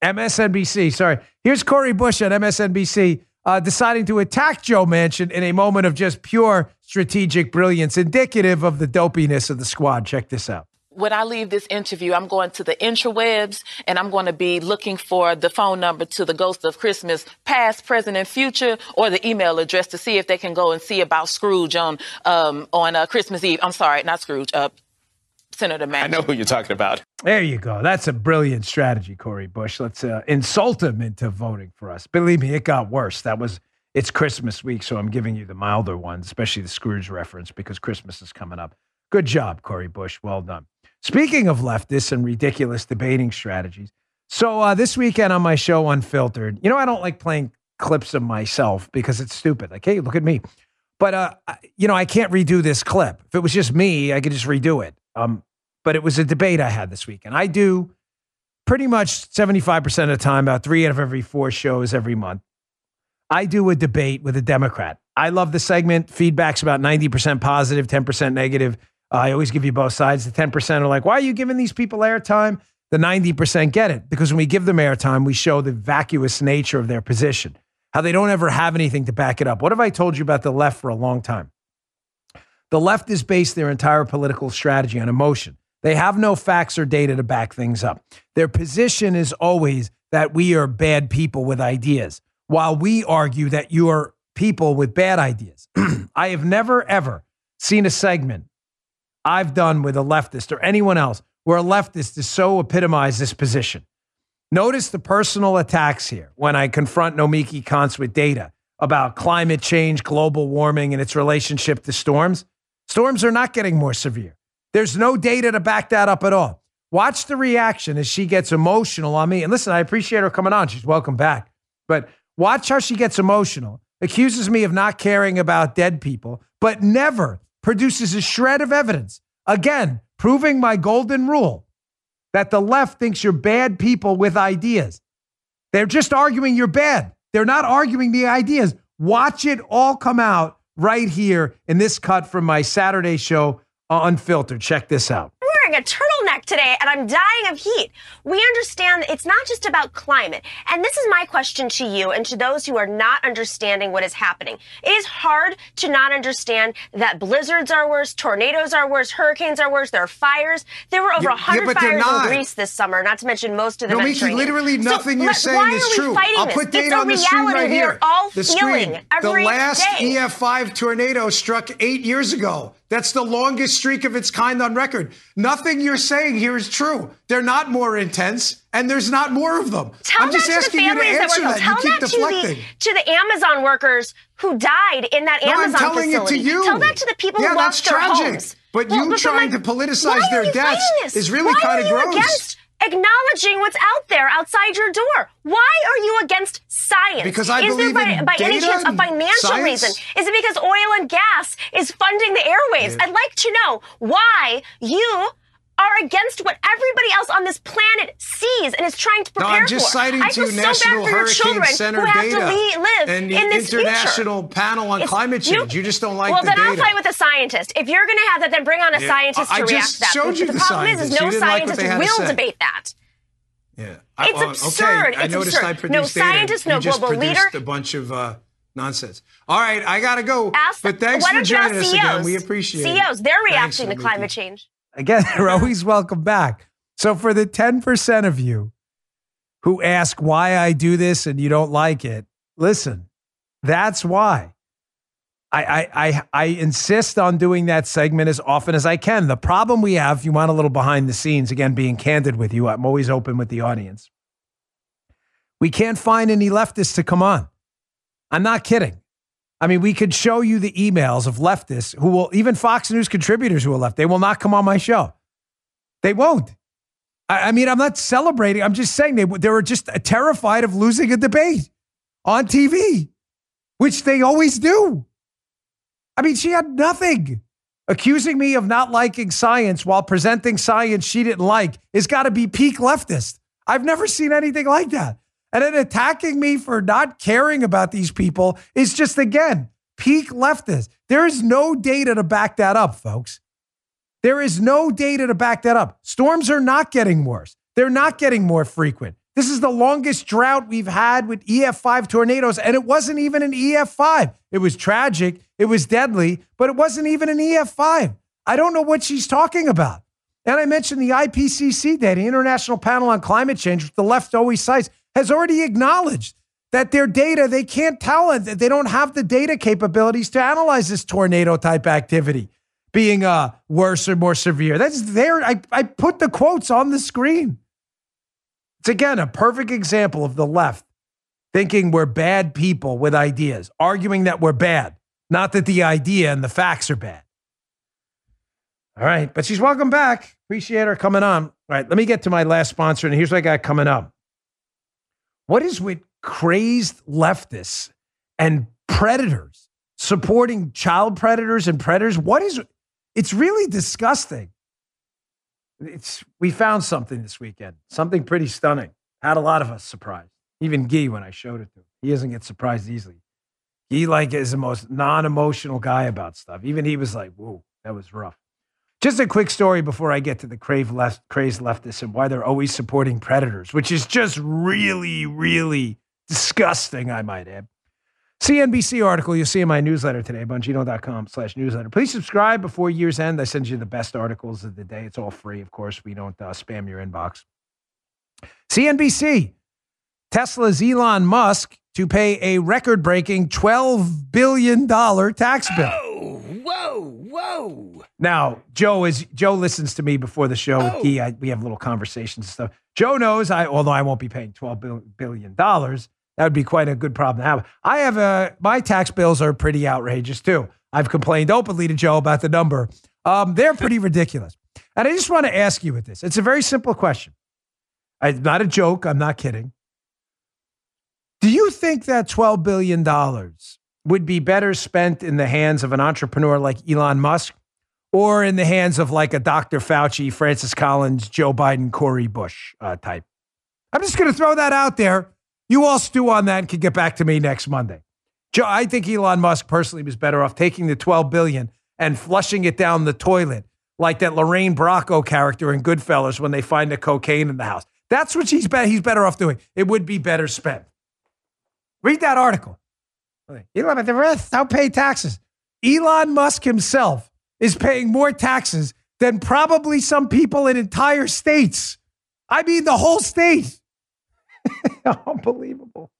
M S N B C, sorry. Here's Cori Bush on M S N B C uh, deciding to attack Joe Manchin in a moment of just pure strategic brilliance, indicative of the dopiness of the squad. Check this out. When I leave this interview, I'm going to the intrawebs, and I'm going to be looking for the phone number to the Ghost of Christmas, past, present, and future, or the email address to see if they can go and see about Scrooge on um, on uh, Christmas Eve. I'm sorry, not Scrooge, uh, Senator Manchin. I know who you're talking about. There you go. That's a brilliant strategy, Cori Bush. Let's uh, insult him into voting for us. Believe me, it got worse. That was it's Christmas week, so I'm giving you the milder one, especially the Scrooge reference, because Christmas is coming up. Good job, Cori Bush. Well done. Speaking of leftists and ridiculous debating strategies, so uh, this weekend on my show, Unfiltered, you know, I don't like playing clips of myself because it's stupid. Like, hey, look at me. But, uh, you know, I can't redo this clip. If it was just me, I could just redo it. Um, but it was a debate I had this weekend. I do pretty much seventy-five percent of the time, about three out of every four shows every month, I do a debate with a Democrat. I love the segment. Feedback's about ninety percent positive, ten percent negative. I always give you both sides. The ten percent are like, why are you giving these people airtime? The ninety percent get it, because when we give them airtime, we show the vacuous nature of their position, how they don't ever have anything to back it up. What have I told you about the left for a long time? The left is based their entire political strategy on emotion. They have no facts or data to back things up. Their position is always that we are bad people with ideas, while we argue that you are people with bad ideas. I have never, ever seen a segment I've done with a leftist or anyone else where a leftist is so epitomized this position. Notice the personal attacks here when I confront Nomiki Kantz with data about climate change, global warming, and its relationship to storms, storms are not getting more severe. There's no data to back that up at all. Watch the reaction as she gets emotional on me. And listen, I appreciate her coming on. She's welcome back. But watch how she gets emotional, accuses me of not caring about dead people, but never produces a shred of evidence. Again, proving my golden rule that the left thinks you're bad people with ideas. They're just arguing you're bad. They're not arguing the ideas. Watch it all come out right here in this cut from my Saturday show, Unfiltered. Check this out. I'm wearing a turtleneck today and I'm dying of heat. We understand that it's not just about climate. And this is my question to you and to those who are not understanding what is happening. It is hard to not understand that blizzards are worse, tornadoes are worse, hurricanes are worse, there are fires. There were over yeah, one hundred yeah, fires not. in Greece this summer, not to mention most of the Mediterranean. No, literally nothing so, you're saying is true. I'll this? put data on the screen right we here. Are all the feeling screen. Every the last day. E F five tornado struck eight years ago. That's the longest streak of its kind on record. Nothing you're saying here is true. They're not more intense, and there's not more of them. Tell I'm just asking you to answer that. Tell that to the Amazon workers who died in that Amazon facility. I'm telling it to you. Tell that to the people who lost their homes. Yeah, that's tragic. But you trying to politicize their deaths is really kind of gross. Acknowledging what's out there outside your door. Why are you against science? Because I is believe there by, in by data any chance a financial science? reason? Is it because oil and gas is funding the airwaves? Yeah. I'd like to know why you are against what everybody else on this planet sees and is trying to prepare for. No, I'm just for. citing I feel two so National bad for Hurricane Center data and the in international future. panel on it's, climate change. You, you just don't like well, the data. Well, then I'll fight with a scientist. If you're going to have that, then bring on a yeah. scientist I, I to react to that. But the, the problem scientists. is, is no scientist like will debate that. Yeah, I, It's uh, absurd. Okay. I it's noticed absurd. I produced no data. Scientist, no scientist, no global leader. a bunch of... Uh, Nonsense. All right, I got to go. But thanks for joining us again. We appreciate it. C E Os, they're reacting to climate change. Again, they're always welcome back. So for the ten percent of you who ask why I do this and you don't like it, listen, that's why. I, I, I, I insist on doing that segment as often as I can. The problem we have, if you want a little behind the scenes, again, being candid with you, I'm always open with the audience. We can't find any leftists to come on. I'm not kidding. I mean, we could show you the emails of leftists who will, even Fox News contributors who are left, they will not come on my show. They won't. I, I mean, I'm not celebrating. I'm just saying they, they were just terrified of losing a debate on T V, which they always do. I mean, she had nothing. Accusing me of not liking science while presenting science she didn't like has got to be peak leftist. I've never seen anything like that. And then attacking me for not caring about these people is just, again, peak leftist. There is no data to back that up, folks. There is no data to back that up. Storms are not getting worse. They're not getting more frequent. This is the longest drought we've had with E F five tornadoes, and it wasn't even an E F five. It was tragic. It was deadly, but it wasn't even an E F five. I don't know what she's talking about. And I mentioned the I P C C data, the International Panel on Climate Change, which the left always cites, has already acknowledged that their data, they can't tell it, that they don't have the data capabilities to analyze this tornado-type activity being uh, worse or more severe. That's there. I, I put the quotes on the screen. It's, again, a perfect example of the left thinking we're bad people with ideas, arguing that we're bad, not that the idea and the facts are bad. All right, but she's welcome back. Appreciate her coming on. All right, let me get to my last sponsor, and here's what I got coming up. What is with crazed leftists and predators supporting child predators and predators? What is, it's really disgusting. It's, we found something this weekend, something pretty stunning. Had a lot of us surprised. Even Guy, when I showed it to him, he doesn't get surprised easily. Guy like is the most non-emotional guy about stuff. Even he was like, whoa, that was rough. Just a quick story before I get to the crave left, crazed leftists and why they're always supporting predators, which is just really, really disgusting, I might add. C N B C article you'll see in my newsletter today, bongino dot com slash newsletter. Please subscribe before year's end. I send you the best articles of the day. It's all free, of course. We don't uh, spam your inbox. C N B C, Tesla's Elon Musk to pay a record-breaking twelve billion dollars tax bill. Oh, whoa, whoa. Now, Joe is Joe listens to me before the show. Oh. With Guy, I, we have little conversations and stuff. Joe knows, I although I won't be paying twelve billion dollars, That would be quite a good problem to have. I have a, my tax bills are pretty outrageous too. I've complained openly to Joe about the number. Um, they're pretty ridiculous. And I just want to ask you with this. It's a very simple question. It's not a joke. I'm not kidding. Do you think that twelve billion dollars would be better spent in the hands of an entrepreneur like Elon Musk or in the hands of like a Doctor Fauci, Francis Collins, Joe Biden, Cori Bush uh, type? I'm just going to throw that out there. You all stew on that and can get back to me next Monday. Joe, I think Elon Musk personally was better off taking the twelve billion dollars and flushing it down the toilet like that Lorraine Bracco character in Goodfellas when they find the cocaine in the house. That's what he's, be- he's better off doing. It would be better spent. Read that article. Elon, the rest, I'll pay taxes. Elon Musk himself is paying more taxes than probably some people in entire states. I mean, the whole state. Unbelievable.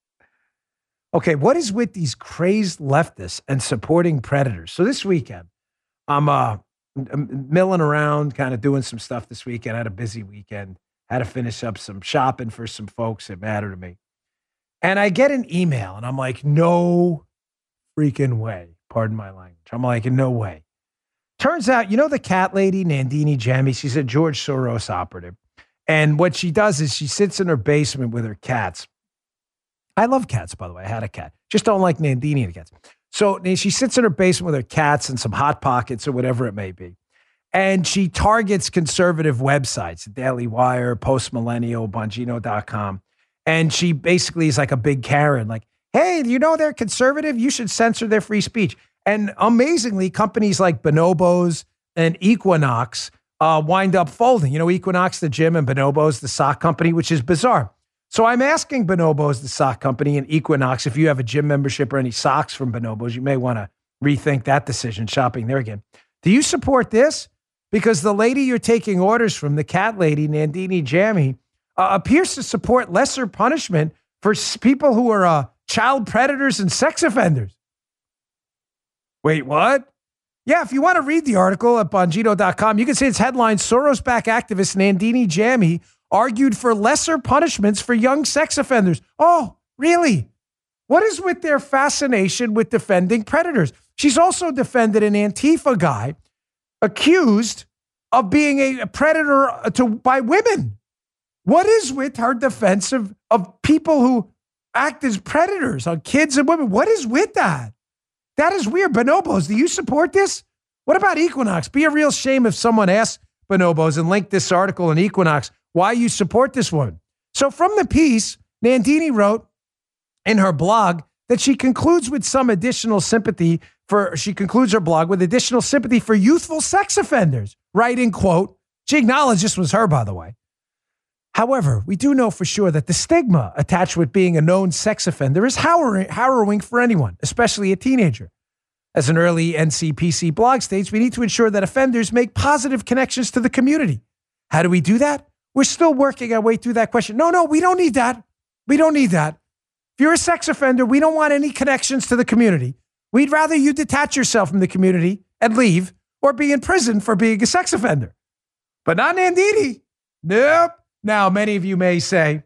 Okay, what is with these crazed leftists and supporting predators? So this weekend, I'm uh, milling around, kind of doing some stuff this weekend. I had a busy weekend. Had to finish up some shopping for some folks that matter to me. And I get an email, and I'm like, no freaking way. Pardon my language. I'm like, no way. Turns out, you know the cat lady, Nandini Jammy? She's a George Soros operative. And what she does is she sits in her basement with her cats. I love cats, by the way. I had a cat. Just don't like Nandini and cats. So she sits in her basement with her cats and some Hot Pockets or whatever it may be. And she targets conservative websites, the Daily Wire, Post Millennial, Bongino dot com. And she basically is like a big Karen, like, hey, you know they're conservative? You should censor their free speech. And amazingly, companies like Bonobos and Equinox uh, wind up folding. You know, Equinox, the gym, and Bonobos, the sock company, which is bizarre. So I'm asking Bonobos, the sock company, and Equinox, if you have a gym membership or any socks from Bonobos, you may want to rethink that decision, shopping there again. Do you support this? Because the lady you're taking orders from, the cat lady, Nandini Jammy, Uh, appears to support lesser punishment for s- people who are uh, child predators and sex offenders. Wait, what? Yeah, if you want to read the article at Bongino dot com, you can see its headline, Soros-backed activist Nandini Jammy argued for lesser punishments for young sex offenders. Oh, really? What is with their fascination with defending predators? She's also defended an Antifa guy accused of being a predator to by women. What is with her defense of, of people who act as predators on kids and women? What is with that? That is weird. Bonobos, do you support this? What about Equinox? Be a real shame if someone asked Bonobos and linked this article in Equinox why you support this woman. So from the piece, Nandini wrote in her blog that she concludes with some additional sympathy for, she concludes her blog with additional sympathy for youthful sex offenders, writing, quote, she acknowledged this was her, by the way. However, we do know for sure that the stigma attached with being a known sex offender is harrowing for anyone, especially a teenager. As an early N C P C blog states, we need to ensure that offenders make positive connections to the community. How do we do that? We're still working our way through that question. No, no, we don't need that. We don't need that. If you're a sex offender, we don't want any connections to the community. We'd rather you detach yourself from the community and leave or be in prison for being a sex offender. But not Nandini. Nope. Now, many of you may say,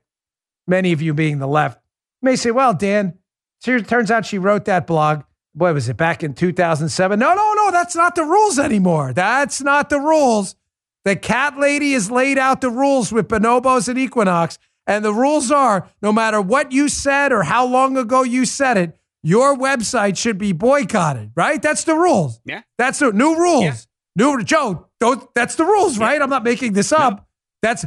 many of you being the left, may say, well, Dan, it turns out she wrote that blog, what was it, back in two thousand seven? No, no, no, that's not the rules anymore. That's not the rules. The cat lady has laid out the rules with Bonobos and Equinox, and the rules are, no matter what you said or how long ago you said it, your website should be boycotted, right? That's the rules. Yeah. That's the new rules. Yeah. New Joe, don't, that's the rules, right? I'm not making this up. No. That's...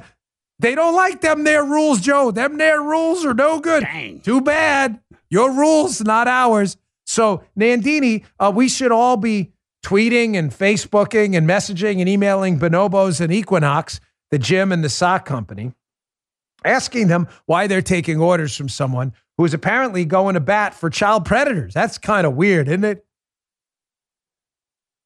They don't like them, their rules, Joe. Them, their rules are no good. Dang. Too bad. Your rules, not ours. So, Nandini, uh, we should all be tweeting and Facebooking and messaging and emailing Bonobos and Equinox, the gym and the sock company, asking them why they're taking orders from someone who is apparently going to bat for child predators. That's kind of weird, isn't it?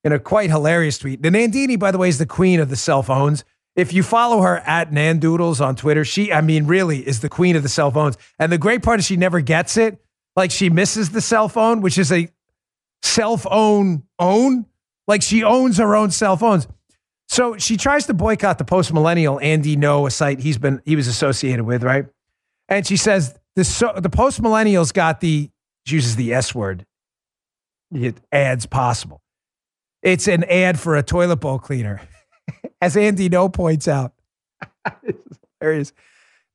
In a quite hilarious tweet. The Nandini, by the way, is the queen of the cell phones. If you follow her at Nandoodles on Twitter, she, I mean, really is the queen of the cell phones. And the great part is she never gets it. Like she misses the cell phone, which is a self-own own. Like she owns her own cell phones. So she tries to boycott the Post Millennial Andy No, a site he's been, he was associated with, right? And she says This so, the post millennials got the, she uses the S word, it ads possible. It's an ad for a toilet bowl cleaner, as Andy No points out. It's hilarious.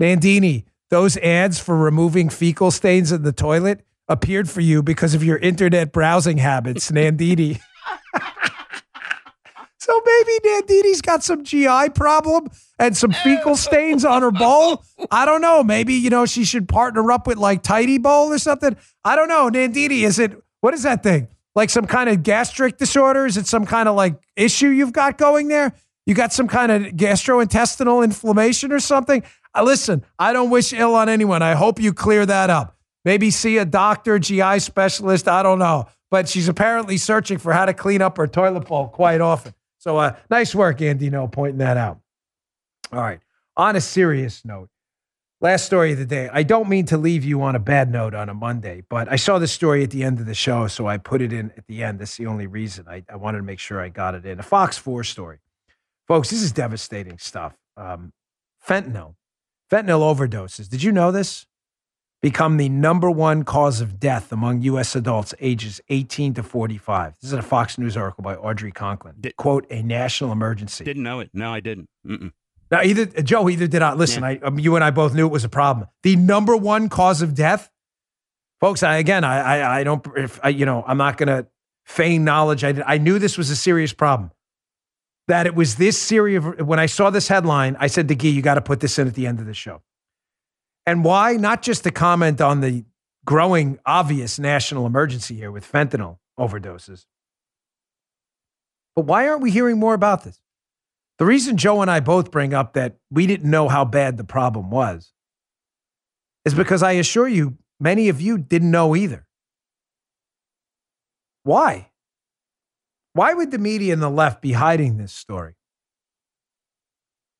Nandini, those ads for removing fecal stains in the toilet appeared for you because of your internet browsing habits, Nandini. So maybe Nandini's got some G I problem and some fecal stains on her bowl. I don't know. Maybe, you know, she should partner up with like Tidy Bowl or something. I don't know. Nandini, is it, what is that thing? Like some kind of gastric disorder? Is it some kind of like issue you've got going there? You got some kind of gastrointestinal inflammation or something? Uh, listen, I don't wish ill on anyone. I hope you clear that up. Maybe see a doctor, G I specialist. I don't know. But she's apparently searching for how to clean up her toilet bowl quite often. So uh, nice work, Andy No, pointing that out. All right. On a serious note, last story of the day. I don't mean to leave you on a bad note on a Monday, but I saw this story at the end of the show, so I put it in at the end. That's the only reason. I, I wanted to make sure I got it in. A Fox four story. Folks, this is devastating stuff. Um, fentanyl. Fentanyl overdoses. Did you know this? Become the number one cause of death among U S adults ages eighteen to forty-five. This is a Fox News article by Audrey Conklin. Did, Quote, a national emergency. Didn't know it. No, I didn't. Mm-mm. Now, either Joe, either did I. Listen, yeah. I, um, you and I both knew it was a problem. The number one cause of death? Folks, I again, I I, I don't, if I, you know, I'm not going to feign knowledge. I, I knew this was a serious problem. That it was this series of, when I saw this headline, I said to Guy, you got to put this in at the end of the show. And why? Not just to comment on the growing obvious national emergency here with fentanyl overdoses. But why aren't we hearing more about this? The reason Joe and I both bring up that we didn't know how bad the problem was is because I assure you, many of you didn't know either. Why? Why would the media and the left be hiding this story?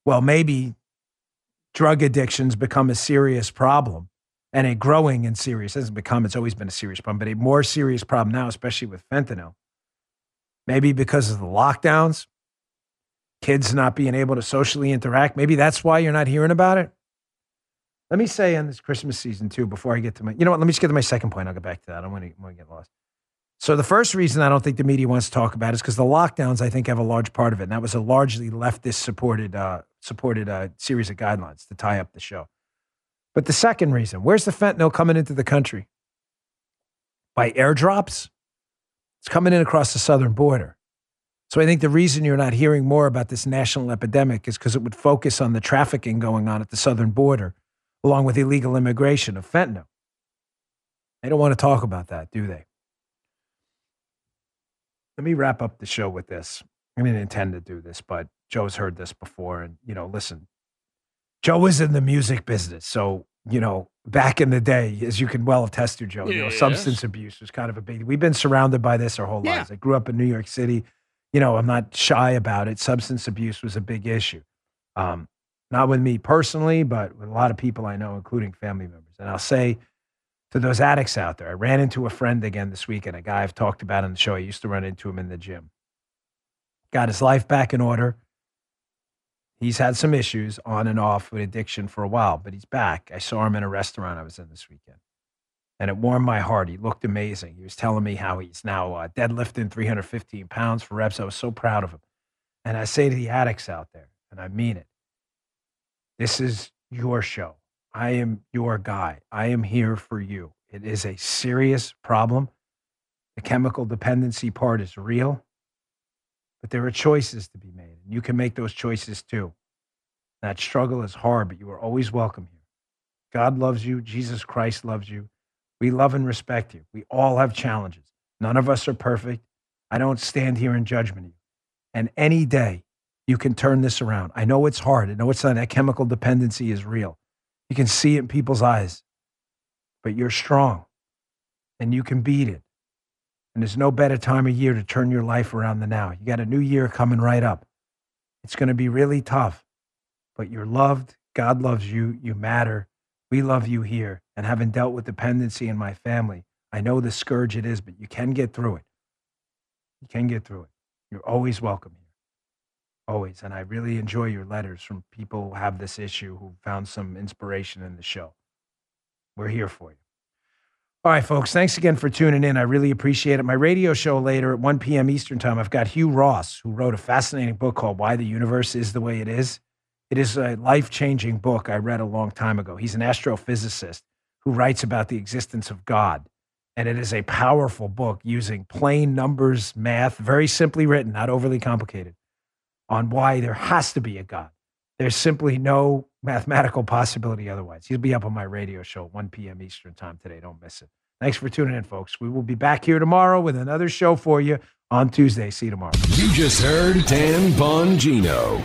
Well, maybe drug addiction's become a serious problem and a growing and serious, it hasn't become, it's always been a serious problem, but a more serious problem now, especially with fentanyl. Maybe because of the lockdowns, kids not being able to socially interact. Maybe that's why you're not hearing about it. Let me say on this Christmas season too, before I get to my, you know what, let me just get to my second point. I'll get back to that. I don't want to get lost. So the first reason I don't think the media wants to talk about it is because the lockdowns, I think, have a large part of it. And that was a largely leftist-supported uh, supported uh, series of guidelines to tie up the show. But the second reason, where's the fentanyl coming into the country? By airdrops? It's coming in across the southern border. So I think the reason you're not hearing more about this national epidemic is because it would focus on the trafficking going on at the southern border, along with illegal immigration of fentanyl. They don't want to talk about that, do they? Let me wrap up the show with this. I didn't intend to do this, but Joe's heard this before. And, you know, listen, Joe is in the music business. So, you know, back in the day, as you can well attest to, Joe, yes. You know, substance abuse was kind of a big, we've been surrounded by this our whole yeah. lives. I grew up in New York City. You know, I'm not shy about it. Substance abuse was a big issue. Um, not with me personally, but with a lot of people I know, including family members. And I'll say, to those addicts out there, I ran into a friend again this weekend, a guy I've talked about on the show. I used to run into him in the gym. Got his life back in order. He's had some issues on and off with addiction for a while, but he's back. I saw him in a restaurant I was in this weekend, and it warmed my heart. He looked amazing. He was telling me how he's now uh, deadlifting three hundred fifteen pounds for reps. I was so proud of him. And I say to the addicts out there, and I mean it, this is your show. I am your guy. I am here for you. It is a serious problem. The chemical dependency part is real, but there are choices to be made, and you can make those choices too. That struggle is hard, but you are always welcome here. God loves you. Jesus Christ loves you. We love and respect you. We all have challenges. None of us are perfect. I don't stand here in judgment of you. And any day, you can turn this around. I know it's hard. I know it's not. That chemical dependency is real. You can see it in people's eyes, but you're strong and you can beat it. And there's no better time of year to turn your life around than now. You got a new year coming right up. It's going to be really tough, but you're loved. God loves you. You matter. We love you here. And having dealt with dependency in my family, I know the scourge it is, but you can get through it. You can get through it. You're always welcome here. Always. And I really enjoy your letters from people who have this issue, who found some inspiration in the show. We're here for you. All right, folks, thanks again for tuning in. I really appreciate it. My radio show later at one p.m. Eastern time, I've got Hugh Ross, who wrote a fascinating book called Why the Universe is the Way It Is. It is a life-changing book I read a long time ago. He's an astrophysicist who writes about the existence of God. And it is a powerful book using plain numbers, math, very simply written, not overly complicated, on why there has to be a God. There's simply no mathematical possibility otherwise. He'll be up on my radio show at one p.m. Eastern time today. Don't miss it. Thanks for tuning in, folks. We will be back here tomorrow with another show for you on Tuesday. See you tomorrow. You just heard Dan Bongino.